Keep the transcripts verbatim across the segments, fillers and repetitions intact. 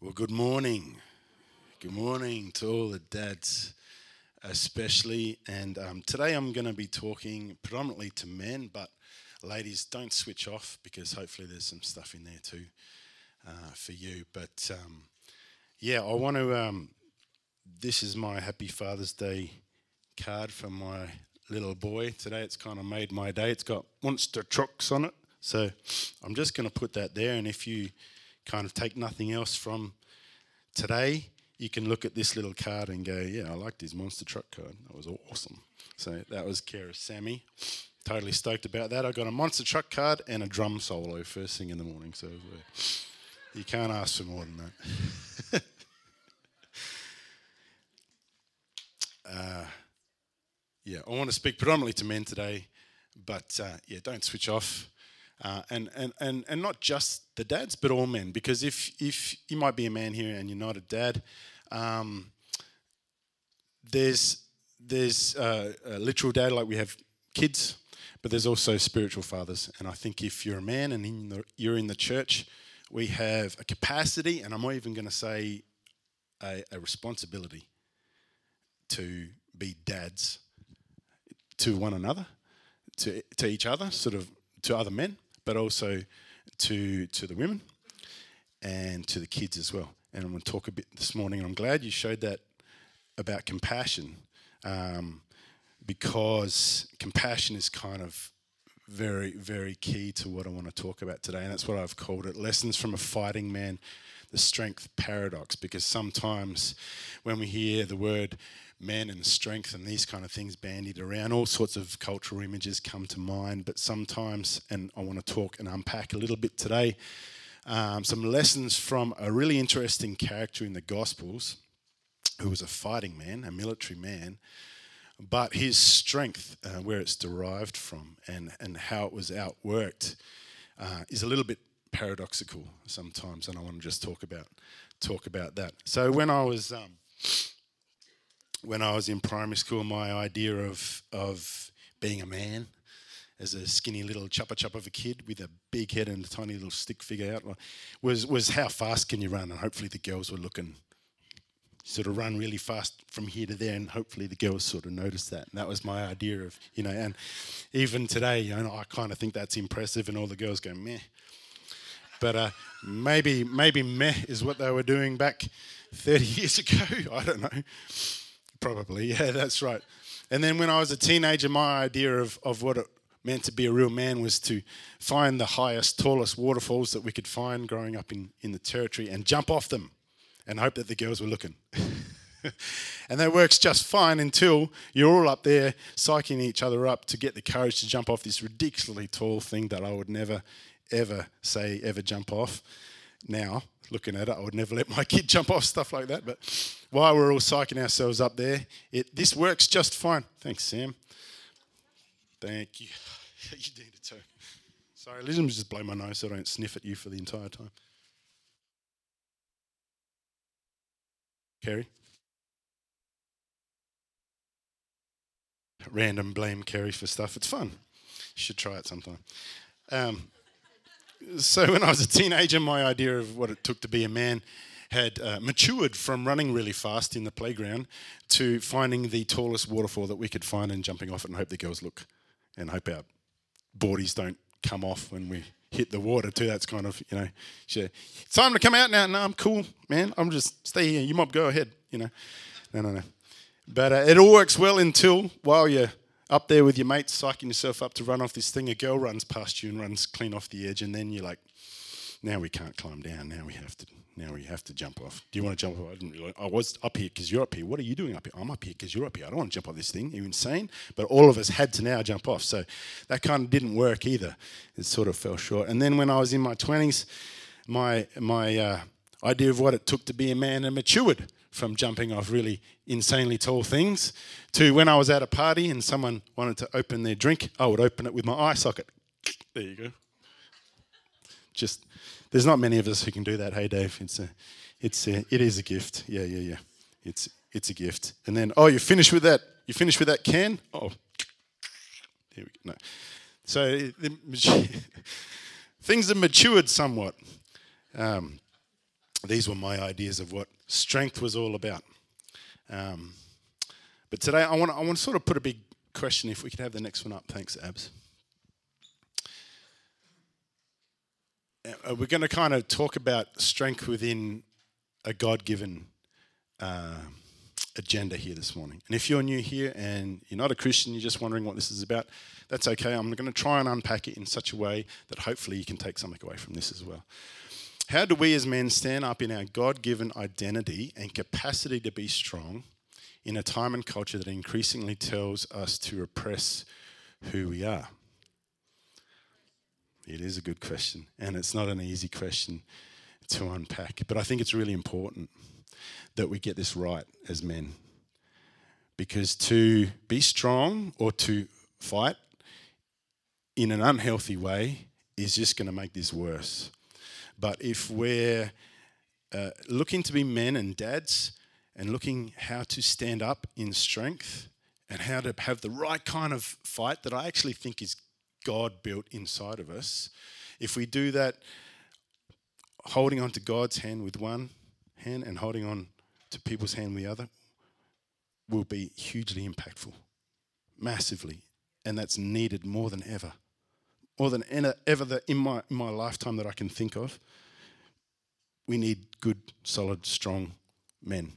Well, good morning. Good morning to all the dads especially. And um, today I'm going to be talking predominantly to men, but ladies, don't switch off because hopefully there's some stuff in there too uh, for you. But um, yeah, I want to, um, this is my Happy Father's Day card for my little boy. Today it's kind of made my day. It's got monster trucks on it. So I'm just going to put that there, and if you kind of take nothing else from today, you can look at this little card and go, yeah, I liked his monster truck card. That was awesome. So that was Karis Sammy. Totally stoked about that. I got a monster truck card and a drum solo first thing in the morning. So you can't ask for more than that. uh, yeah, I want to speak predominantly to men today, but uh, yeah, don't switch off. Uh, and, and, and, and not just the dads, but all men. Because if if you might be a man here and you're not a dad, um, there's there's uh, a literal dad, like we have kids, but there's also spiritual fathers. And I think if you're a man and in the, you're in the church, we have a capacity, and I'm not even going to say a, a responsibility, to be dads to one another, to to each other, sort of to other men, but also to to the women and to the kids as well. And I'm going to talk a bit this morning, and I'm glad you showed that about compassion, um, because compassion is kind of very, very key to what I want to talk about today, and that's what I've called it, Lessons from a Fighting Man, the Strength Paradox, because sometimes when we hear the word men and strength and these kind of things bandied around, all sorts of cultural images come to mind. But sometimes, and I want to talk and unpack a little bit today, um, some lessons from a really interesting character in the Gospels who was a fighting man, a military man, but his strength, uh, where it's derived from and, and how it was outworked, uh, is a little bit paradoxical sometimes, and I want to just talk about talk about that. So when I was... Um, When I was in primary school, my idea of of being a man as a skinny little chuppa-chup of a kid with a big head and a tiny little stick figure out was, was how fast can you run? And hopefully the girls were looking, sort of run really fast from here to there, and hopefully the girls sort of noticed that. And that was my idea of, you know, and even today, you know, I kind of think that's impressive, and all the girls go, meh. But uh, maybe, maybe meh is what they were doing back thirty years ago. I don't know. Probably, yeah, that's right. And then when I was a teenager, my idea of, of what it meant to be a real man was to find the highest, tallest waterfalls that we could find growing up in, in the territory and jump off them and hope that the girls were looking. And that works just fine until you're all up there psyching each other up to get the courage to jump off this ridiculously tall thing that I would never, ever say ever jump off. Now, looking at it, I would never let my kid jump off stuff like that. But while we're all psyching ourselves up there, it this works just fine. Thanks, Sam. Thank you. You need it too. Sorry, let me just blow my nose so I don't sniff at you for the entire time. Kerry? Random blame Kerry for stuff. It's fun. You should try it sometime. Um... So when I was a teenager, my idea of what it took to be a man had uh, matured from running really fast in the playground to finding the tallest waterfall that we could find and jumping off it and hope the girls look and hope our boardies don't come off when we hit the water too. That's kind of, you know, sure. It's time to come out now. No, I'm cool, man. I'm just stay here. You mob, go ahead, you know. No, no, no. But uh, it all works well until while you're up there with your mates, psyching yourself up to run off this thing, a girl runs past you and runs clean off the edge, and then you're like, "Now we can't climb down. Now we have to. Now we have to jump off. Do you want to jump off? I didn't realize I was up here because you're up here. What are you doing up here? I'm up here because you're up here. I don't want to jump off this thing. You're insane." But all of us had to now jump off, so that kind of didn't work either. It sort of fell short. And then when I was in my twenties, my my uh, idea of what it took to be a man had matured. From jumping off really insanely tall things to when I was at a party and someone wanted to open their drink, I would open it with my eye socket. There you go. Just, there's not many of us who can do that. Hey, Dave, it's a, it's a, it is a gift. Yeah, yeah, yeah. It's, it's a gift. And then, oh, you finished with that. You finished with that can. Oh, there we go. No. So it, things have matured somewhat. Um, these were my ideas of what strength was all about. Um, but today I want I want to sort of put a big question. If we could have the next one up, thanks, Abs. We're going to kind of talk about strength within a God-given uh, agenda here this morning. And if you're new here and you're not a Christian, you're just wondering what this is about, that's okay. I'm going to try and unpack it in such a way that hopefully you can take something away from this as well. How do we as men stand up in our God-given identity and capacity to be strong in a time and culture that increasingly tells us to repress who we are? It is a good question, and it's not an easy question to unpack. But I think it's really important that we get this right as men, because to be strong or to fight in an unhealthy way is just going to make this worse. But if we're uh, looking to be men and dads and looking how to stand up in strength and how to have the right kind of fight that I actually think is God built inside of us, if we do that holding on to God's hand with one hand and holding on to people's hand with the other, will be hugely impactful, massively, and that's needed more than ever, more than ever that in my, in my lifetime that I can think of. We need good, solid, strong men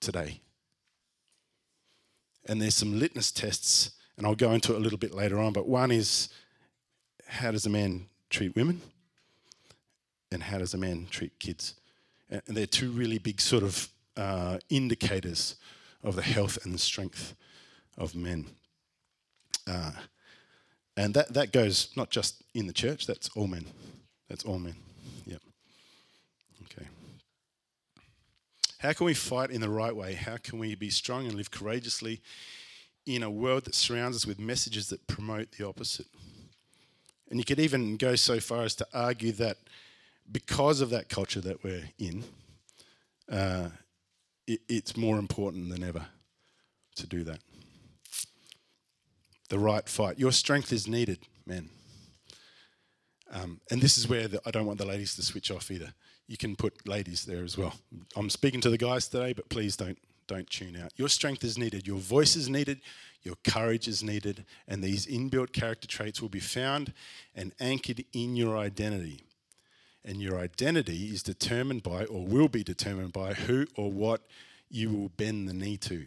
today. And there's some litmus tests, and I'll go into it a little bit later on, but one is, how does a man treat women? And how does a man treat kids? And they're two really big sort of uh, indicators of the health and the strength of men. Uh, and that, that goes not just in the church, that's all men. That's all men, yep. Okay. How can we fight in the right way? How can we be strong and live courageously in a world that surrounds us with messages that promote the opposite? And you could even go so far as to argue that because of that culture that we're in, uh, it, it's more important than ever to do that. The right fight. Your strength is needed, men. Um, and this is where the, I don't want the ladies to switch off either. You can put ladies there as well. I'm speaking to the guys today, but please don't. Don't tune out. Your strength is needed. Your voice is needed. Your courage is needed. And these inbuilt character traits will be found and anchored in your identity. And your identity is determined by, or will be determined by, who or what you will bend the knee to.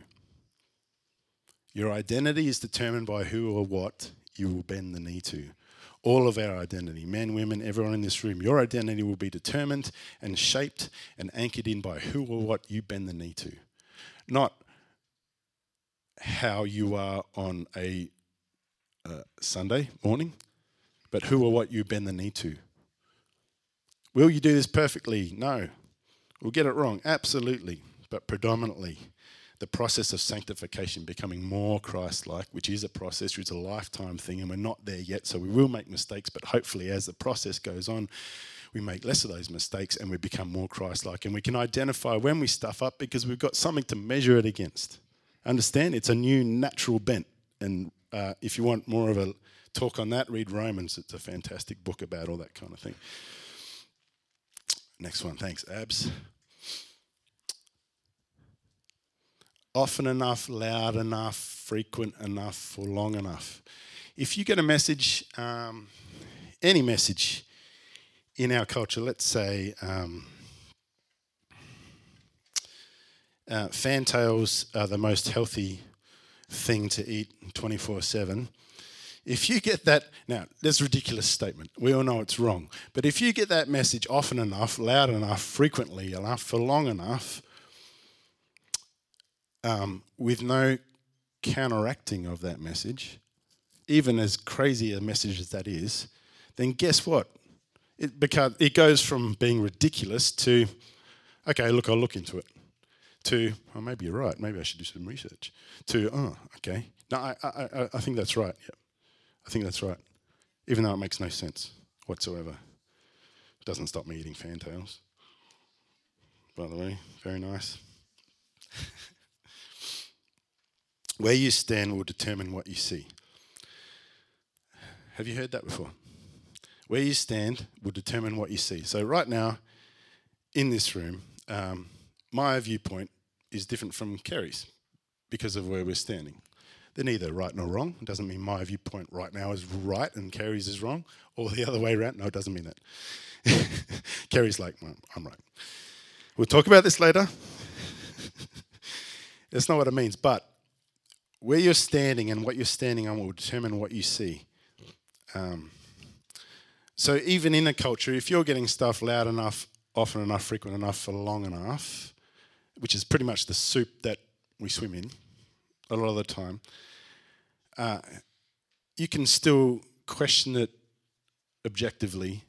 Your identity is determined by who or what you will bend the knee to. All of our identity, men, women, everyone in this room, your identity will be determined and shaped and anchored in by who or what you bend the knee to. Not how you are on a uh, Sunday morning, but who or what you bend the knee to. Will you do this perfectly? No. We'll get it wrong. Absolutely. But predominantly, the process of sanctification, becoming more Christ-like, which is a process, it's a lifetime thing, and we're not there yet, so we will make mistakes, but hopefully as the process goes on, we make less of those mistakes and we become more Christ-like. And we can identify when we stuff up because we've got something to measure it against. Understand? It's a new natural bent. And uh, if you want more of a talk on that, read Romans. It's a fantastic book about all that kind of thing. Next one. Thanks, Abs. Often enough, loud enough, frequent enough, for long enough. If you get a message, um, any message, in our culture, let's say um, uh, fantails are the most healthy thing to eat twenty-four seven. If you get that, now that's a ridiculous statement. We all know it's wrong. But if you get that message often enough, loud enough, frequently enough, for long enough, um, with no counteracting of that message, even as crazy a message as that is, then guess what? It becomes, it goes from being ridiculous to, okay, look, I'll look into it, to, oh, maybe you're right, maybe I should do some research, to, oh, okay. No, I I, I think that's right. Yep. I think that's right, even though it makes no sense whatsoever. It doesn't stop me eating fantails, by the way. Very nice. Where you stand will determine what you see. Have you heard that before? Where you stand will determine what you see. So right now, in this room, um, my viewpoint is different from Kerry's because of where we're standing. They're neither right nor wrong. It doesn't mean my viewpoint right now is right and Kerry's is wrong, or the other way around. No, it doesn't mean that. Kerry's like, well, I'm right. We'll talk about this later. That's not what it means, but where you're standing and what you're standing on will determine what you see. Um, so even in a culture, if you're getting stuff loud enough, often enough, frequent enough for long enough, which is pretty much the soup that we swim in a lot of the time, uh, you can still question it objectively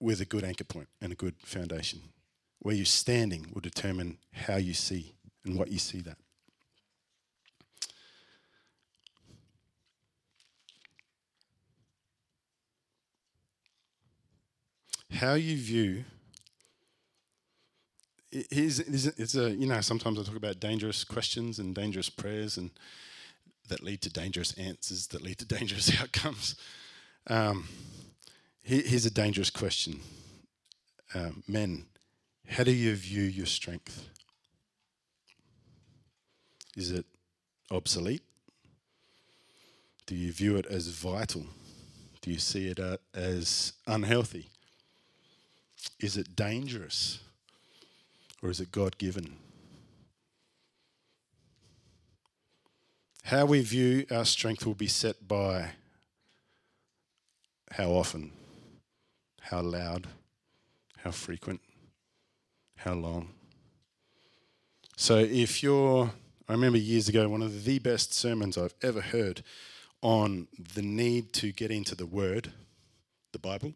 with a good anchor point and a good foundation. Where you're standing will determine how you see and what you see that. How you view is, is, is a, you know, sometimes I talk about dangerous questions and dangerous prayers and that lead to dangerous answers that lead to dangerous outcomes. Um, here, here's a dangerous question. Um, men, how do you view your strength? Is it obsolete? Do you view it as vital? Do you see it uh, as unhealthy? Is it dangerous, or is it God-given? How we view our strength will be set by how often, how loud, how frequent, how long. So if you're, I remember years ago, one of the best sermons I've ever heard on the need to get into the Word, the Bible,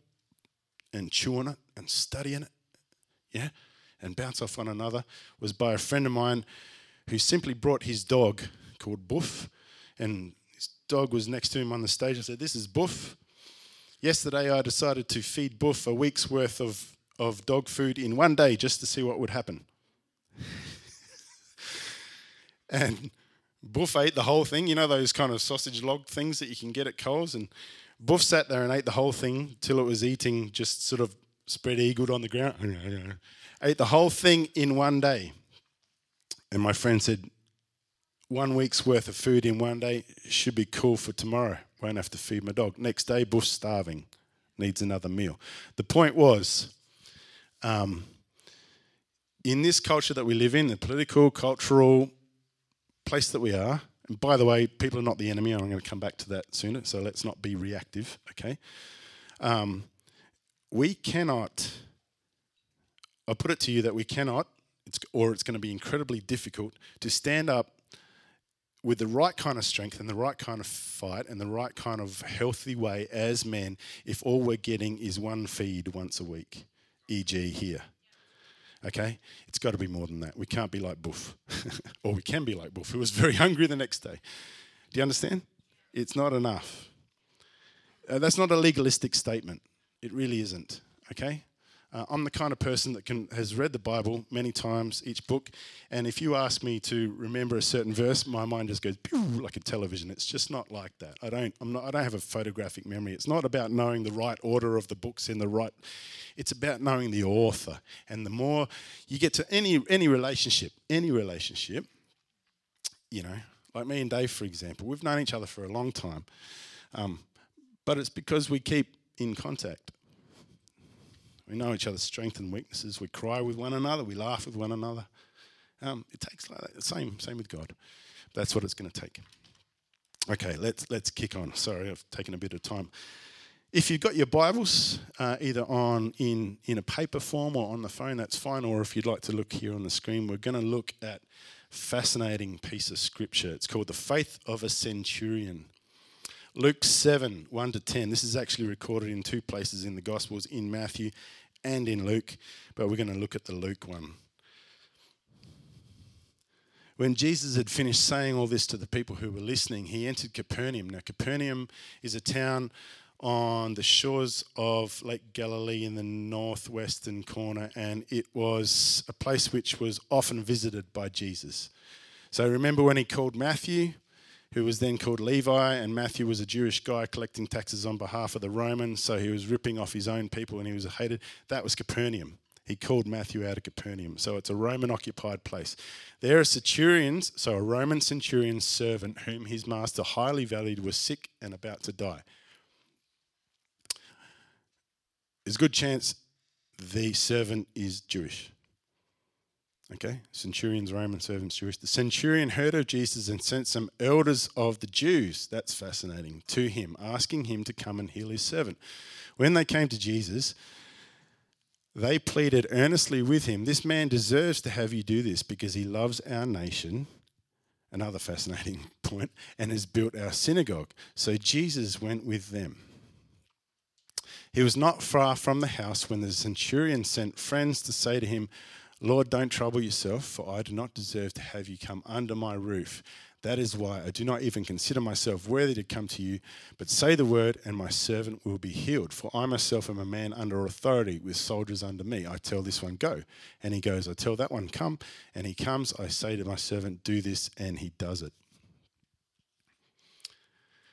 and chew on it and studying it, yeah, and bounce off one another, was by a friend of mine who simply brought his dog called Boof, and his dog was next to him on the stage and said, "This is Boof. Yesterday I decided to feed Boof a week's worth of, of dog food in one day just to see what would happen." And Boof ate the whole thing, you know, those kind of sausage log things that you can get at Coles, and Boof sat there and ate the whole thing till it was eating, just sort of spread-eagled on the ground. Ate the whole thing in one day. And my friend said, one week's worth of food in one day should be cool for tomorrow. Won't have to feed my dog. Next day, Boof's starving. Needs another meal. The point was, um, in this culture that we live in, the political, cultural place that we are, and by the way, people are not the enemy, and I'm going to come back to that sooner, so let's not be reactive, okay? Um, we cannot, I'll put it to you that we cannot, it's, or it's going to be incredibly difficult to stand up with the right kind of strength and the right kind of fight and the right kind of healthy way as men if all we're getting is one feed once a week, for example here. Okay, it's got to be more than that. We can't be like Boof. Or we can be like Boof, who was very hungry the next day. Do you understand? It's not enough. Uh, that's not a legalistic statement. It really isn't, okay? Uh, I'm the kind of person that can has read the Bible many times, each book, and if you ask me to remember a certain verse, my mind just goes like a television. It's just not like that. I don't I'm not I don't have a photographic memory. It's not about knowing the right order of the books in the right. It's about knowing the author. And the more you get to any any relationship, any relationship, you know, like me and Dave, for example, we've known each other for a long time. Um, but it's because we keep in contact. We know each other's strengths and weaknesses. We cry with one another. We laugh with one another. Um, it takes like that. Same, same with God. That's what it's going to take. Okay, let's let's kick on. Sorry, I've taken a bit of time. If you've got your Bibles, uh, either on in in a paper form or on the phone, that's fine. Or if you'd like to look here on the screen, we're going to look at a fascinating piece of scripture. It's called the Faith of a Centurion. Luke seven, one to ten. This is actually recorded in two places in the Gospels, in Matthew and in Luke, but we're going to look at the Luke one. When Jesus had finished saying all this to the people who were listening, he entered Capernaum. Now, Capernaum is a town on the shores of Lake Galilee in the northwestern corner, and it was a place which was often visited by Jesus. So remember when he called Matthew, who was then called Levi, and Matthew was a Jewish guy collecting taxes on behalf of the Romans, so he was ripping off his own people and he was hated. That was Capernaum. He called Matthew out of Capernaum. So it's a Roman-occupied place. There are centurions, so a Roman centurion's servant whom his master highly valued was sick and about to die. There's a good chance the servant is Jewish. Okay, centurions, Roman servants, Jewish. The centurion heard of Jesus and sent some elders of the Jews, that's fascinating, to him, asking him to come and heal his servant. When they came to Jesus, they pleaded earnestly with him, "This man deserves to have you do this because he loves our nation," another fascinating point, "and has built our synagogue." So Jesus went with them. He was not far from the house when the centurion sent friends to say to him, "Lord, don't trouble yourself, for I do not deserve to have you come under my roof. That is why I do not even consider myself worthy to come to you, but say the word and my servant will be healed. For I myself am a man under authority with soldiers under me. I tell this one, go, and he goes. I tell that one, come, and he comes. I say to my servant, do this, and he does it."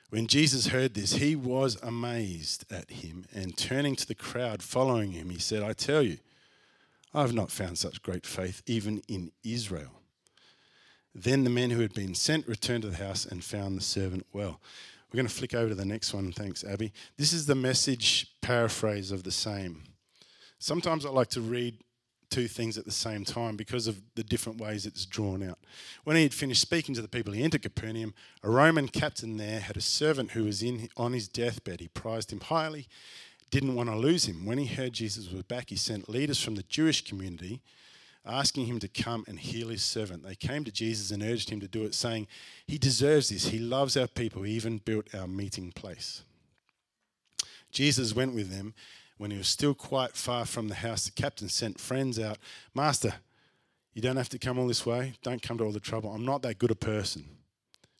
When Jesus heard this, he was amazed at him, and turning to the crowd following him, he said, "I tell you, I have not found such great faith even in Israel." Then the men who had been sent returned to the house and found the servant well. We're going to flick over to the next one. Thanks, Abby. This is the Message paraphrase of the same. Sometimes I like to read two things at the same time because of the different ways it's drawn out. When he had finished speaking to the people, he entered Capernaum. A Roman captain there had a servant who was in on his deathbed. He prized him highly, didn't want to lose him. When he heard Jesus was back, he sent leaders from the Jewish community asking him to come and heal his servant. They came to Jesus and urged him to do it, saying, "He deserves this. He loves our people. He even built our meeting place." Jesus went with them. When he was still quite far from the house, the captain sent friends out, "Master, you don't have to come all this way. Don't come to all the trouble. I'm not that good a person.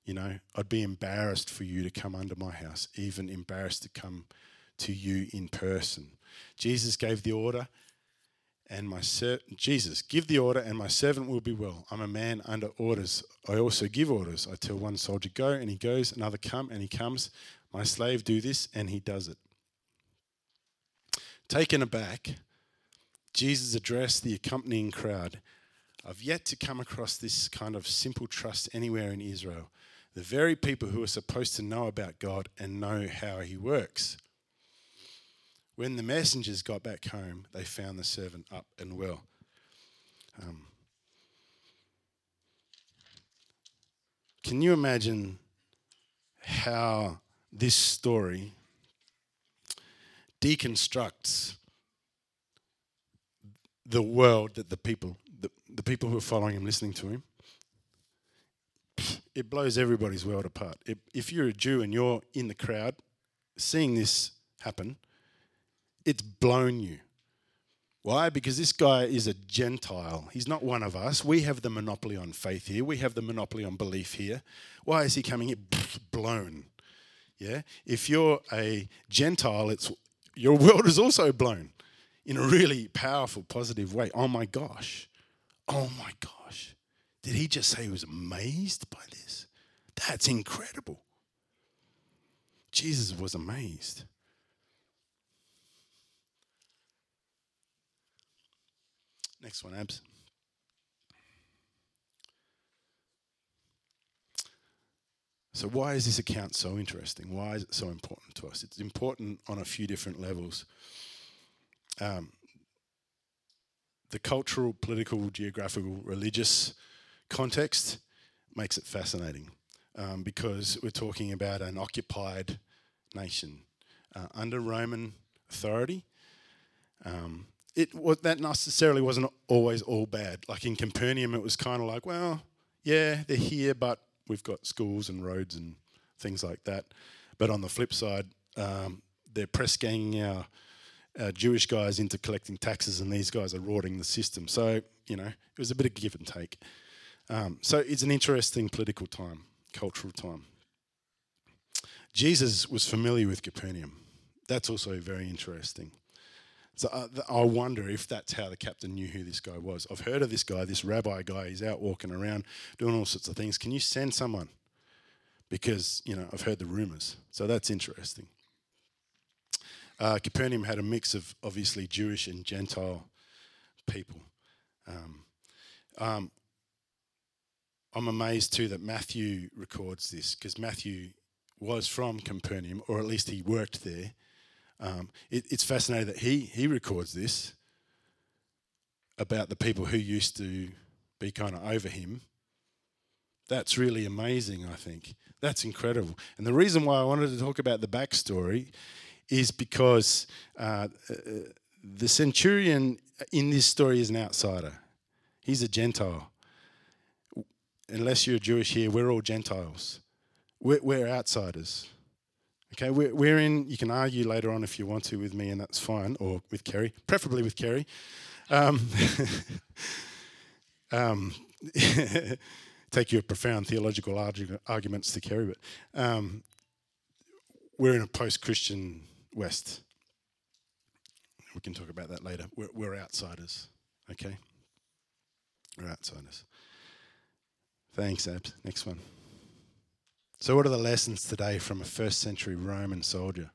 You know, I'd be embarrassed for you to come under my house, even embarrassed to come to you in person." Jesus gave the order, and my ser- Jesus, give the order and my servant will be well. I'm a man under orders. I also give orders. I tell one soldier, go, and he goes. Another, come, and he comes. My slave, do this, and he does it. Taken aback, Jesus addressed the accompanying crowd. I've yet to come across this kind of simple trust anywhere in Israel. The very people who are supposed to know about God and know how he works. When the messengers got back home, they found the servant up and well. Um, can you imagine how this story deconstructs the world that the people, the, the people who are following him, listening to him? It blows everybody's world apart. If, if you're a Jew and you're in the crowd seeing this happen, it's blown you. Why? Because this guy is a Gentile. He's not one of us. We have the monopoly on faith here. We have the monopoly on belief here. Why is he coming here? Blown. Yeah? If you're a Gentile, it's your world is also blown in a really powerful, positive way. Oh my gosh. Oh my gosh. Did he just say he was amazed by this? That's incredible. Jesus was amazed. Next one, Abs. So why is this account so interesting? Why is it so important to us? It's important on a few different levels. Um, the cultural, political, geographical, religious context makes it fascinating um, because we're talking about an occupied nation uh, under Roman authority. Um It was, that necessarily wasn't always all bad. Like in Capernaum, it was kind of like, well, yeah, they're here, but we've got schools and roads and things like that. But on the flip side, um, they're press ganging our, our Jewish guys into collecting taxes, and these guys are rorting the system. So, you know, it was a bit of give and take. Um, so it's an interesting political time, cultural time. Jesus was familiar with Capernaum. That's also very interesting. So I wonder if that's how the captain knew who this guy was. I've heard of this guy, this rabbi guy. He's out walking around doing all sorts of things. Can you send someone? because, you know, I've heard the rumours. So that's interesting. Uh, Capernaum had a mix of obviously Jewish and Gentile people. Um, um, I'm amazed too that Matthew records this, because Matthew was from Capernaum, or at least he worked there. Um, it, it's fascinating that he he records this about the people who used to be kind of over him. That's really amazing, I think. That's incredible. And the reason why I wanted to talk about the backstory is because uh, uh, the centurion in this story is an outsider. He's a Gentile. Unless you're Jewish here, we're all Gentiles. We're, we're outsiders. Okay, we're, we're in, you can argue later on if you want to with me, and that's fine, or with Kerry, preferably with Kerry. Um, um, take your profound theological argu- arguments to Kerry, but um, we're in a post-Christian West. We can talk about that later. We're, we're outsiders, okay? We're outsiders. Thanks, Abs. Next one. So what are the lessons today from a first century Roman soldier?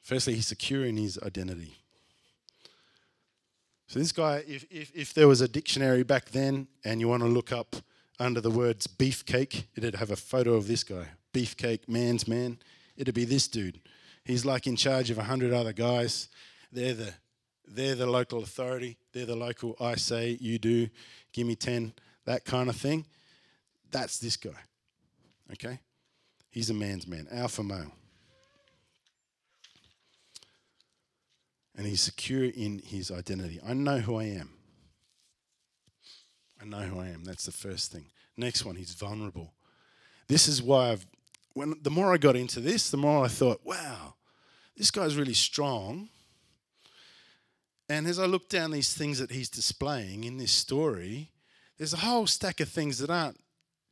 Firstly, he's secure in his identity. So this guy, if, if, if there was a dictionary back then and you want to look up under the words beefcake, it'd have a photo of this guy. Beefcake, man's man. It'd be this dude. He's like in charge of a hundred other guys. They're the they're the local authority. They're the local I say, you do, give me ten, that kind of thing. That's this guy. Okay? He's a man's man, alpha male. And he's secure in his identity. I know who I am. I know who I am. That's the first thing. Next one, he's vulnerable. This is why I've, when the more I got into this, the more I thought, wow, this guy's really strong. And as I look down these things that he's displaying in this story, there's a whole stack of things that aren't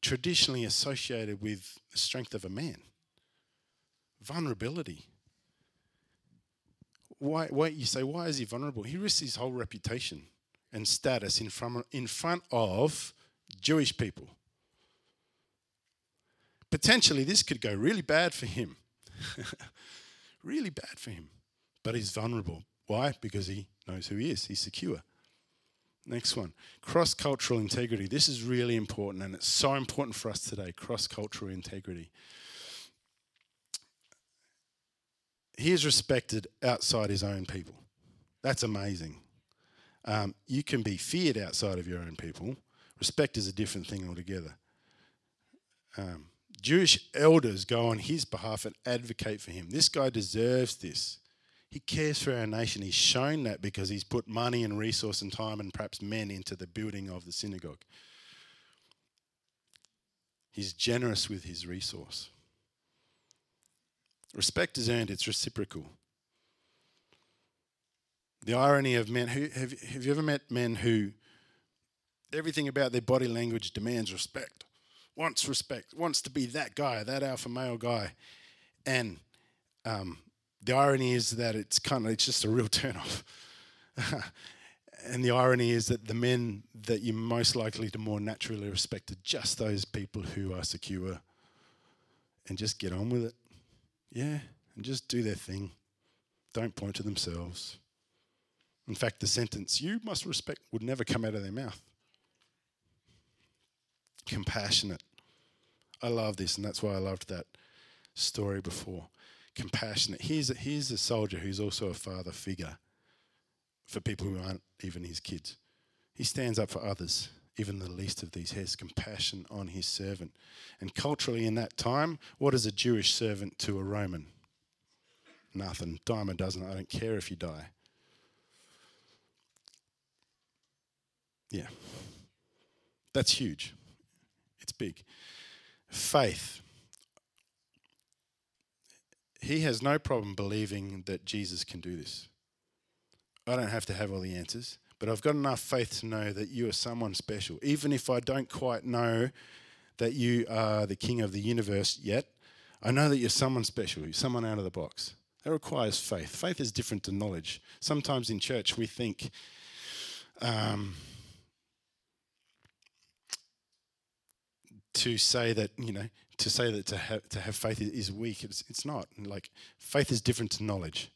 traditionally associated with the strength of a man. Vulnerability. Why, why you say, why is he vulnerable? He risks his whole reputation and status in front, in front of Jewish people. Potentially, this could go really bad for him. Really bad for him. But he's vulnerable. Why? Because he knows who he is. He's secure. Next one. Cross-cultural integrity. This is really important, and it's so important for us today. Cross-cultural integrity. He is respected outside his own people. That's amazing. Um, you can be feared outside of your own people. Respect is a different thing altogether. Um, Jewish elders go on his behalf and advocate for him. This guy deserves this. He cares for our nation. He's shown that because he's put money and resource and time and perhaps men into the building of the synagogue. He's generous with his resource. Respect is earned, it's reciprocal. The irony of men, who have, have you ever met men who everything about their body language demands respect, wants respect, wants to be that guy, that alpha male guy, and um, the irony is that it's kind of, it's just a real turn-off. And the irony is that the men that you're most likely to more naturally respect are just those people who are secure and just get on with it. Yeah, and just do their thing. Don't point to themselves. In fact, the sentence, you must respect, would never come out of their mouth. Compassionate. I love this, and that's why I loved that story before. Compassionate. Here's a, here's a soldier who's also a father figure for people who aren't even his kids. He stands up for others, even the least of these. He has compassion on his servant. And culturally in that time, what is a Jewish servant to a Roman? Nothing. Dime a dozen. I don't care if you die. Yeah. That's huge. It's big. Faith. He has no problem believing that Jesus can do this. I don't have to have all the answers. But I've got enough faith to know that you are someone special. Even if I don't quite know that you are the king of the universe yet, I know that you're someone special. You're someone out of the box. That requires faith. Faith is different to knowledge. Sometimes in church we think, um, to say that, you know, to say that to have, to have faith is weak, it's it's not. Like, faith is different to knowledge.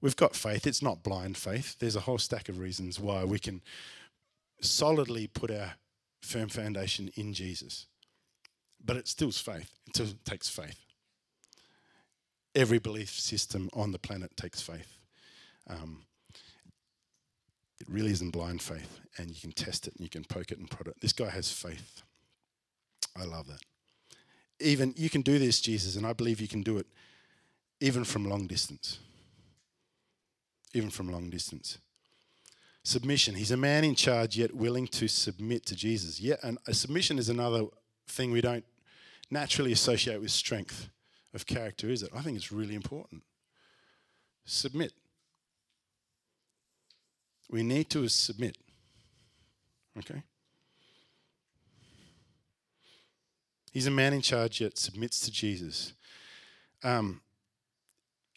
We've got faith. It's not blind faith. There's a whole stack of reasons why we can solidly put our firm foundation in Jesus. But it still's faith. It still takes faith. Every belief system on the planet takes faith. Um, it really isn't blind faith, and you can test it and you can poke it and prod it. This guy has faith. I love that. Even you can do this, Jesus, and I believe you can do it even from long distance. Even from long distance. Submission. He's a man in charge, yet willing to submit to Jesus. Yeah, and a submission is another thing we don't naturally associate with strength of character, is it? I think it's really important. Submit. We need to submit. Okay? He's a man in charge, yet submits to Jesus. Um,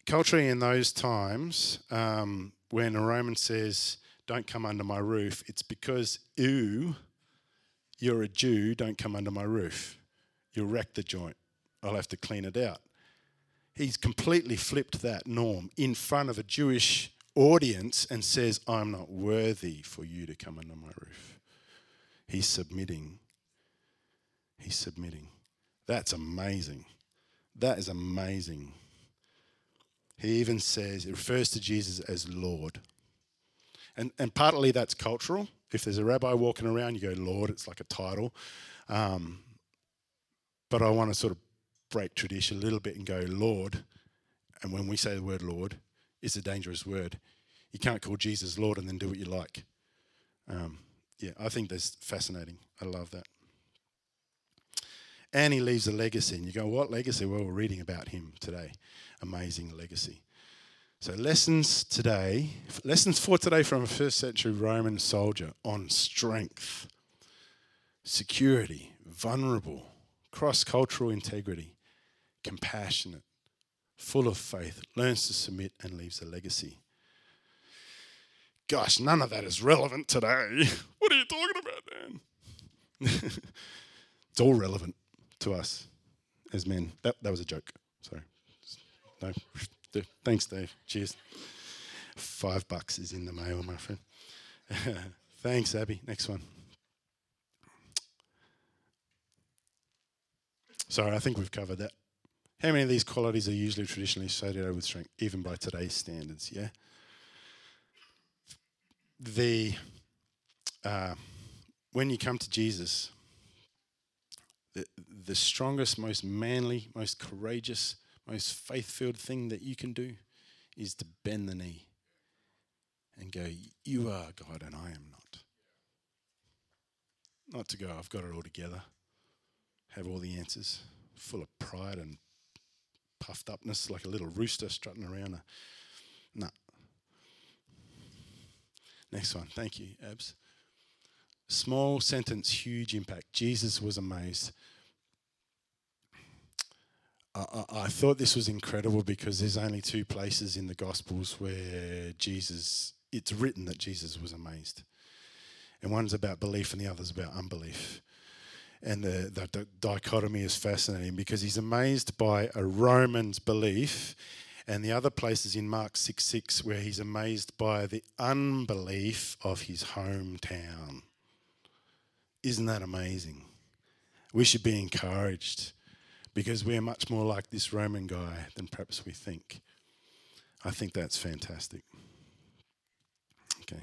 culturally, in those times, um, when a Roman says, "Don't come under my roof," it's because, "Ew, you're a Jew, don't come under my roof. You'll wreck the joint. I'll have to clean it out." He's completely flipped that norm in front of a Jewish audience and says, "I'm not worthy for you to come under my roof." He's submitting. He's submitting. That's amazing. That is amazing. He even says, it refers to Jesus as Lord. And and partly that's cultural. If there's a rabbi walking around, you go, "Lord," it's like a title. Um, but I want to sort of break tradition a little bit and go, "Lord," and when we say the word "Lord," it's a dangerous word. You can't call Jesus Lord and then do what you like. Um, yeah, I think that's fascinating. I love that. And he leaves a legacy. And you go, what legacy? Well, we're reading about him today. Amazing legacy. So lessons today, lessons for today from a first century Roman soldier on strength, security, vulnerable, cross-cultural integrity, compassionate, full of faith, learns to submit and leaves a legacy. Gosh, none of that is relevant today. What are you talking about, Dan? It's all relevant to us as men. That that was a joke. Sorry. No. Thanks, Dave. Cheers. Five bucks is in the mail, my friend. Thanks, Abby. Next one. Sorry, I think we've covered that. How many of these qualities are usually traditionally associated with strength, even by today's standards? Yeah. The uh, when you come to Jesus, the, the strongest, most manly, most courageous, most faith-filled thing that you can do is to bend the knee and go, "You are God and I am not." Not to go, "I've got it all together, have all the answers," full of pride and puffed upness, like a little rooster strutting around. No. Next one. Thank you, Abs. Small sentence, huge impact. Jesus was amazed. I, I thought this was incredible because there's only two places in the Gospels where Jesus, it's written that Jesus was amazed. And one's about belief and the other's about unbelief. And the, the, the dichotomy is fascinating because he's amazed by a Roman's belief, and the other place is in Mark six six where he's amazed by the unbelief of his hometown. Isn't that amazing? We should be encouraged because we're much more like this Roman guy than perhaps we think. I think that's fantastic. Okay.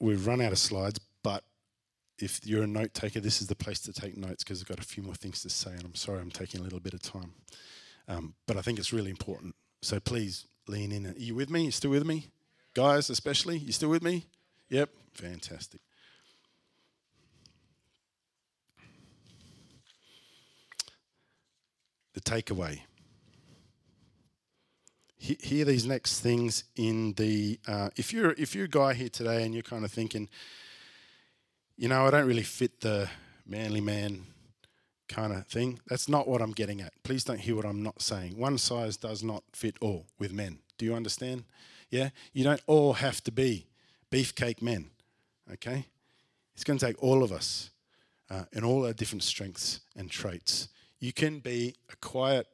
We've run out of slides, but if you're a note taker, this is the place to take notes because I've got a few more things to say, and I'm sorry I'm taking a little bit of time. Um, but I think it's really important. So please lean in. Are you with me? You still with me? Guys especially, you still with me? Yep, fantastic. The takeaway. He, hear these next things in the, uh, if you're if you're a guy here today and you're kind of thinking, you know, I don't really fit the manly man kind of thing. That's not what I'm getting at. Please don't hear what I'm not saying. One size does not fit all with men. Do you understand? Yeah, you don't all have to be beefcake men. okay? It's going to take all of us uh, and all our different strengths and traits. You can be a quiet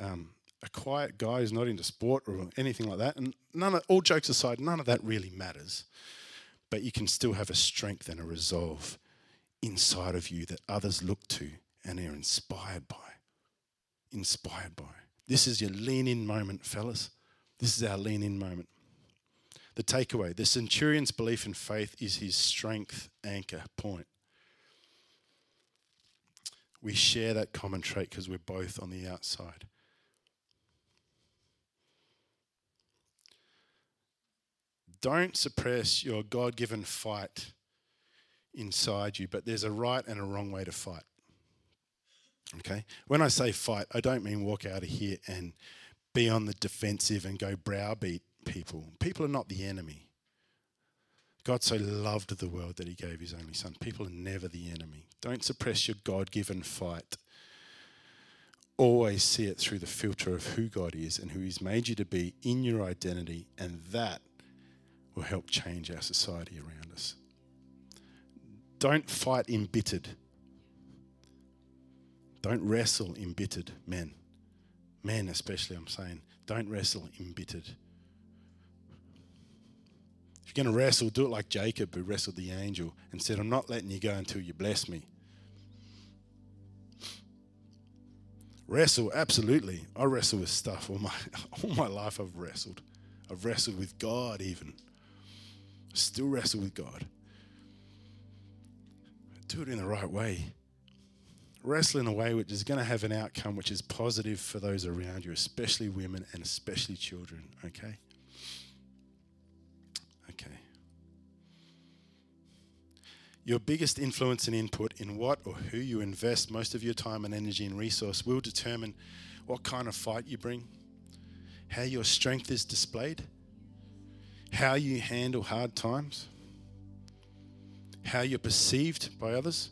um, a quiet guy who's not into sport or anything like that, and none of, all jokes aside, none of that really matters. But you can still have a strength and a resolve inside of you that others look to and are inspired by. Inspired by. This is your lean-in moment, fellas. This is our lean-in moment. The takeaway, the centurion's belief and faith is his strength anchor point. We share that common trait because we're both on the outside. Don't suppress your God-given fight inside you, but there's a right and a wrong way to fight. Okay? When I say fight, I don't mean walk out of here and be on the defensive and go browbeat people. People are not the enemy. God so loved the world that he gave his only son. People are never the enemy. Don't suppress your God-given fight. Always see it through the filter of who God is and who he's made you to be in your identity, and that will help change our society around us. Don't fight embittered. Don't wrestle embittered, men. Men especially, I'm saying. Don't wrestle embittered. If you're going to wrestle, do it like Jacob, who wrestled the angel and said, I'm not letting you go until you bless me. Wrestle, absolutely. I wrestle with stuff. All my, all my life I've wrestled. I've wrestled with God even. Still wrestle with God. Do it in the right way. Wrestle in a way which is going to have an outcome which is positive for those around you, especially women and especially children, okay? Okay. Your biggest influence and input in what or who you invest most of your time and energy and resource will determine what kind of fight you bring, how your strength is displayed, how you handle hard times, how you're perceived by others,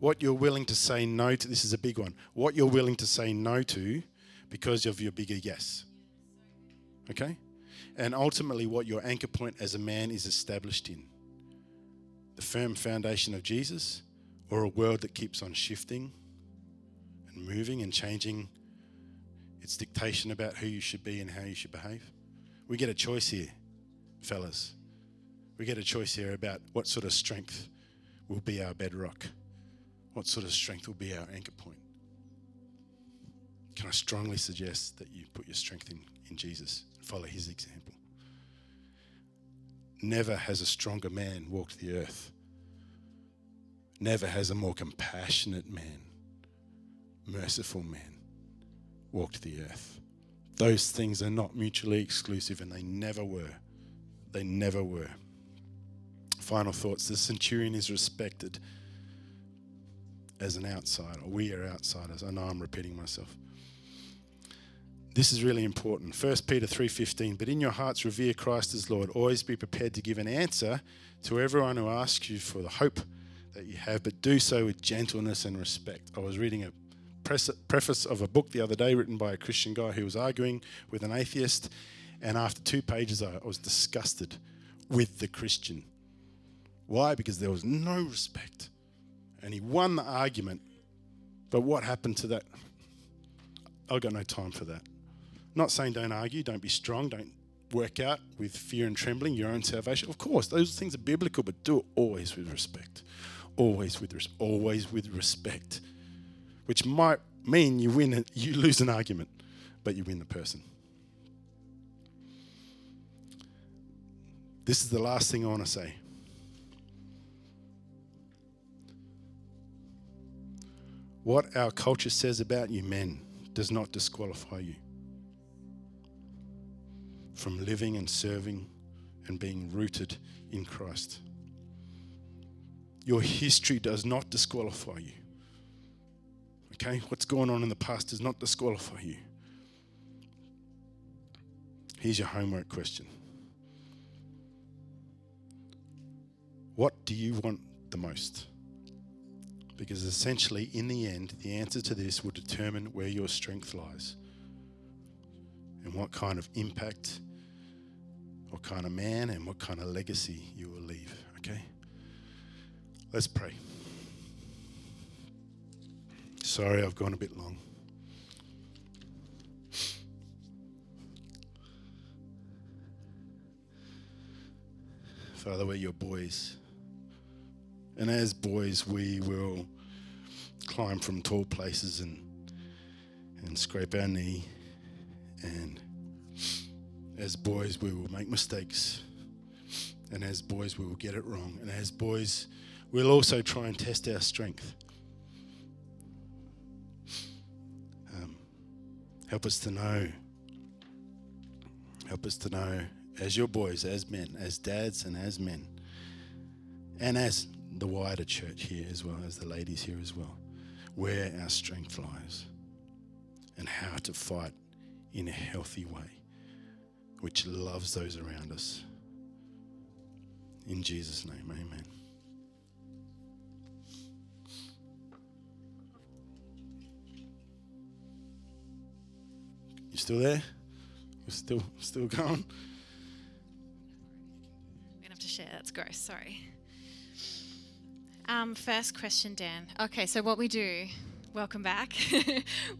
what you're willing to say no to. This is a big one. What you're willing to say no to because of your bigger yes. Okay? And ultimately what your anchor point as a man is established in. The firm foundation of Jesus or a world that keeps on shifting and moving and changing its dictation about who you should be and how you should behave. We get a choice here, fellas. We get a choice here about what sort of strength will be our bedrock. What sort of strength will be our anchor point? Can I strongly suggest that you put your strength in, in Jesus and follow his example? Never has a stronger man walked the earth. Never has a more compassionate man, merciful man, walked the earth. Those things are not mutually exclusive, and they never were. They never were. Final thoughts. The centurion is respected as an outsider. We are outsiders. I know I'm repeating myself. This is really important. First Peter three fifteen, but in your hearts revere Christ as Lord. Always be prepared to give an answer to everyone who asks you for the hope that you have, but do so with gentleness and respect. I was reading a preface of a book the other day written by a Christian guy who was arguing with an atheist, and after two pages I was disgusted with the Christian. Why? Because there was no respect. And he won the argument. But what happened to that? I've got no time for that. Not saying don't argue, don't be strong, don't work out with fear and trembling your own salvation. Of course, those things are biblical, but do it always with respect. Always with res- always with respect. Which might mean you win a, you lose an argument, but you win the person. This is the last thing I want to say. What our culture says about you men does not disqualify you from living and serving and being rooted in Christ. Your history does not disqualify you. Okay? What's going on in the past does not disqualify you. Here's your homework question. What do you want the most? Because essentially, in the end, the answer to this will determine where your strength lies and what kind of impact what kind of man and what kind of legacy you will leave, okay? Let's pray. Sorry, I've gone a bit long. Father, we're your boys. And as boys, we will climb from tall places and and scrape our knee. And as boys, we will make mistakes. And as boys, we will get it wrong. And as boys, we'll also try and test our strength. Um, help us to know. Help us to know. As your boys, as men, as dads and as men, and as the wider church here as well, as the ladies here as well, where our strength lies and how to fight in a healthy way, which loves those around us. In Jesus' name, amen. You still there? We're still, still going? To share, that's gross, sorry. Um, first question, Dan. Okay, so what we do, welcome back.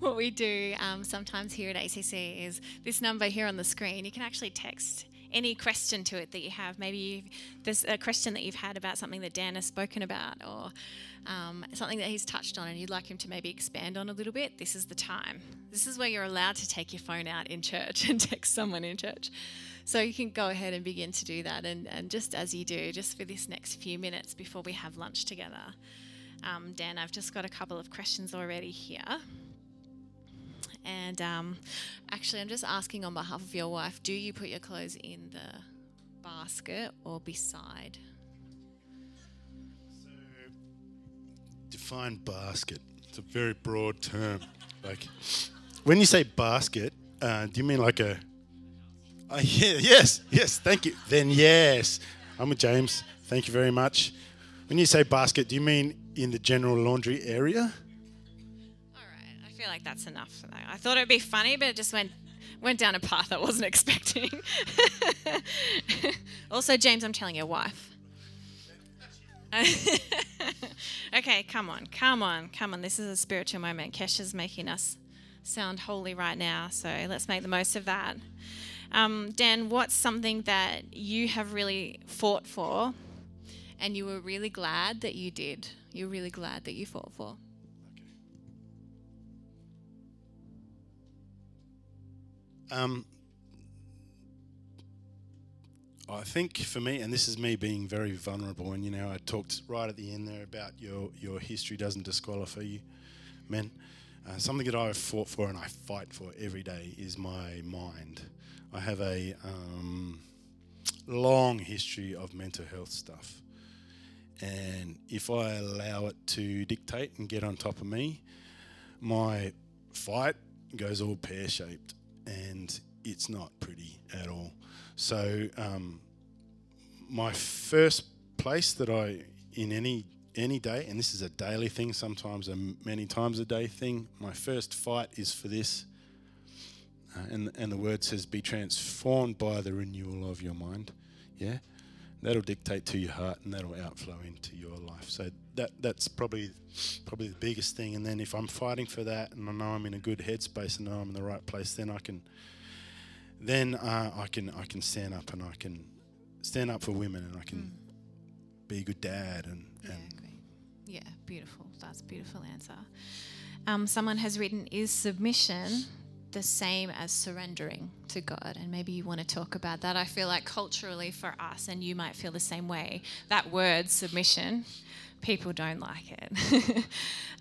What we do um, sometimes here at A C C is this number here on the screen. You can actually text any question to it that you have. Maybe you've, there's a question that you've had about something that Dan has spoken about, or um, something that he's touched on and you'd like him to maybe expand on a little bit. This is the time. This is where you're allowed to take your phone out in church and text someone in church. So you can go ahead and begin to do that. And, and just as you do, just for this next few minutes before we have lunch together, um, Dan, I've just got a couple of questions already here. And um, actually, I'm just asking on behalf of your wife, do you put your clothes in the basket or beside? So, define basket. It's a very broad term. Like, when you say basket, uh, do you mean like a... Uh, yeah, yes, yes, thank you. Then yes. I'm with James. Thank you very much. When you say basket, do you mean in the general laundry area? All right, I feel like that's enough for that. I thought it would be funny, but it just went went down a path I wasn't expecting. Also, James, I'm telling your wife. Okay, come on, come on, come on. This is a spiritual moment. Kesha's making us sound holy right now, so let's make the most of that. Um, Dan, what's something that you have really fought for and you were really glad that you did? You're really glad that you fought for? Okay. Um, I think for me, and this is me being very vulnerable, and you know, I talked right at the end there about your, your history doesn't disqualify you, men. Uh, something that I've fought for and I fight for every day is my mind. I have a um, long history of mental health stuff, and if I allow it to dictate and get on top of me, my fight goes all pear-shaped, and it's not pretty at all. So um, my first place that I, in any any day, and this is a daily thing, sometimes a many times a day thing, my first fight is for this. Uh, and, and the word says, be transformed by the renewal of your mind. Yeah? That'll dictate to your heart and that'll outflow into your life. So that that's probably probably the biggest thing. And then if I'm fighting for that and I know I'm in a good headspace and I know I'm in the right place, then I can then uh, I can I can stand up and I can stand up for women and I can mm. be a good dad and, and yeah, great. Yeah, beautiful. That's a beautiful answer. Um, someone has written, is submission the same as surrendering to God? And maybe you want to talk about that. I feel like culturally for us, and you might feel the same way, that word submission, people don't like it.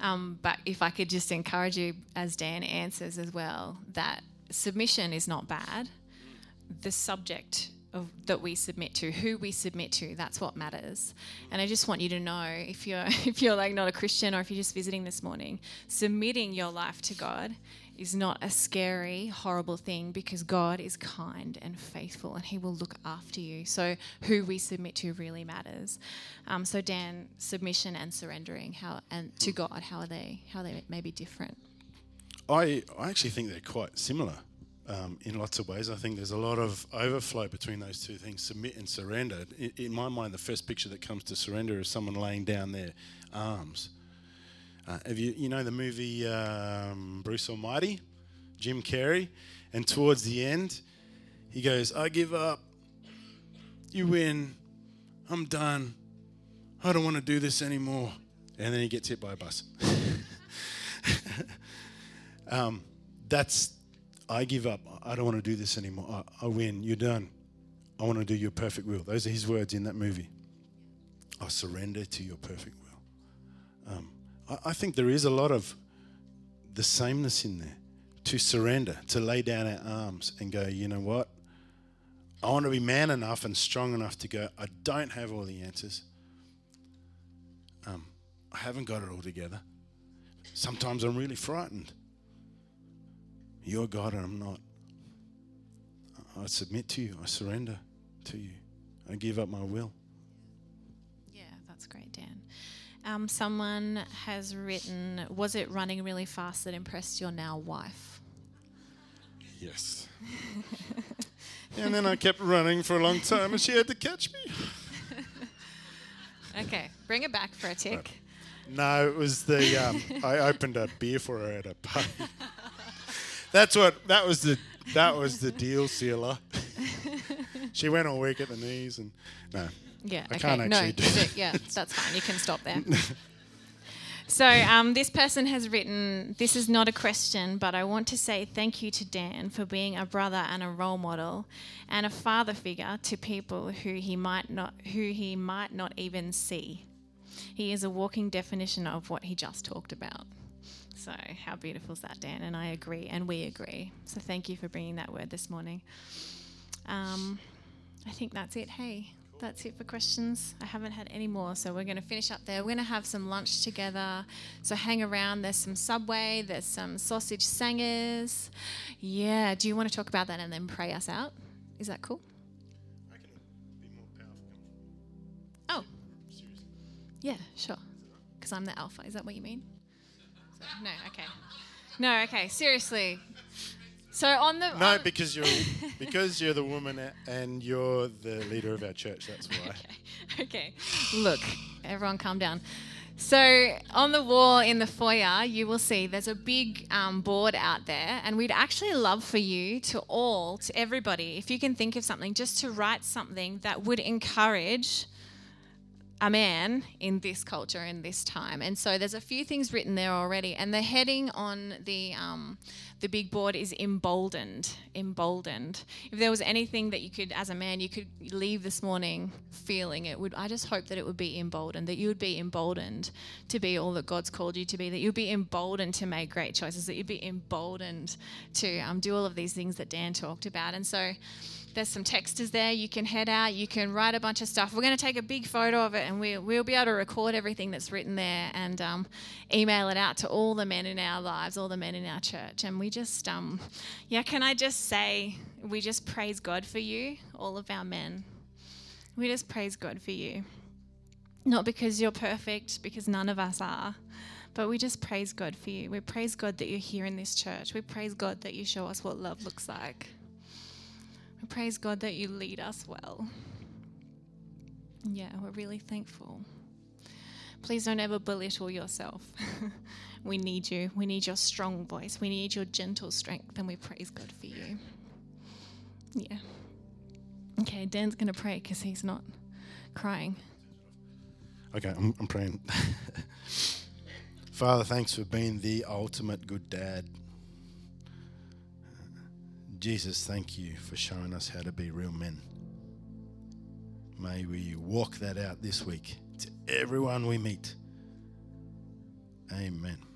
um, but if I could just encourage you, as Dan answers as well, that submission is not bad. The subject of that we submit to, who we submit to, that's what matters. And I just want you to know, if you're if you're like not a Christian or if you're just visiting this morning, submitting your life to God is not a scary, horrible thing, because God is kind and faithful and he will look after you. So who we submit to really matters. Um, so Dan, submission and surrendering, how and to God, how are they how are they maybe different? I I actually think they're quite similar. um, in lots of ways. I think there's a lot of overflow between those two things, submit and surrender. In, in my mind, the first picture that comes to surrender is someone laying down their arms. Uh, have you, you know the movie um, Bruce Almighty, Jim Carrey? And towards the end, he goes, I give up. You win. I'm done. I don't want to do this anymore. And then he gets hit by a bus. um, that's, I give up. I don't want to do this anymore. I, I win. You're done. I want to do your perfect will. Those are his words in that movie. I surrender to your perfect will. Um, I, I think there is a lot of the sameness in there. To surrender, to lay down our arms and go, you know what? I want to be man enough and strong enough to go, I don't have all the answers. Um, I haven't got it all together. Sometimes I'm really frightened. You're God and I'm not. I submit to you. I surrender to you. I give up my will. Yeah, that's great, Dan. Um, someone has written, was it running really fast that impressed your now wife? Yes. And then I kept running for a long time and she had to catch me. Okay, bring it back for a tick. Right. No, it was the, um, I opened a beer for her at a party. That's what, that was the, that was the deal sealer. She went all week at the knees and, no. Yeah, I okay. can't actually no, do that. Yeah, that's fine. You can stop there. So um, this person has written, this is not a question, but I want to say thank you to Dan for being a brother and a role model and a father figure to people who he might not, who he might not even see. He is a walking definition of what he just talked about. So how beautiful is that, Dan? And I agree, and we agree. So thank you for bringing that word this morning. Um, I think that's it. Hey. That's it for questions. I haven't had any more, so we're going to finish up there. We're going to have some lunch together, so hang around. There's some Subway. There's some sausage sangers. Yeah, do you want to talk about that and then pray us out? Is that cool? I can be more powerful. Oh. Seriously. Yeah, sure. Because I'm the alpha. Is that what you mean? So, no, okay. No, okay, seriously. So on the no, on because you're because you're the woman and you're the leader of our church. That's why. Okay. Okay. Look, everyone, calm down. So on the wall in the foyer, you will see there's a big um, board out there, and we'd actually love for you to all, to everybody, if you can think of something, just to write something that would encourage a man in this culture, in this time. And so there's a few things written there already. And the heading on the um, the big board is emboldened, emboldened. If there was anything that you could, as a man, you could leave this morning feeling, it would, I just hope that it would be emboldened, that you would be emboldened to be all that God's called you to be, that you'd be emboldened to make great choices, that you'd be emboldened to um, do all of these things that Dan talked about. And so there's some texters there. You can head out. You can write a bunch of stuff. We're going to take a big photo of it, and we, we'll be able to record everything that's written there and um, email it out to all the men in our lives, all the men in our church. And we just, um, yeah, can I just say we just praise God for you, all of our men. We just praise God for you. Not because you're perfect, because none of us are. But we just praise God for you. We praise God that you're here in this church. We praise God that you show us what love looks like. We praise God that you lead us well. Yeah, we're really thankful. Please don't ever belittle yourself. We need you. We need your strong voice. We need your gentle strength, and we praise God for you. Yeah. Okay, Dan's going to pray because he's not crying. Okay, I'm, I'm praying. Father, thanks for being the ultimate good dad. Jesus, thank you for showing us how to be real men. May we walk that out this week to everyone we meet. Amen.